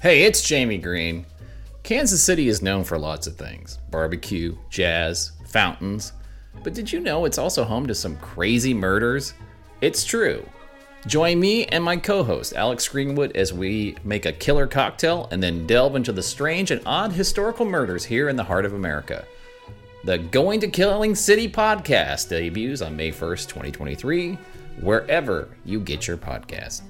Hey, it's Jamie Green. Kansas City is known for lots of things. Barbecue, jazz, fountains. But did you know it's also home to some crazy murders? It's true. Join me and my co-host, Alex Greenwood, as we make a killer cocktail and then delve into the strange and odd historical murders here in the heart of America. The Going to Killing City podcast debuts on May 1st, 2023, wherever you get your podcast.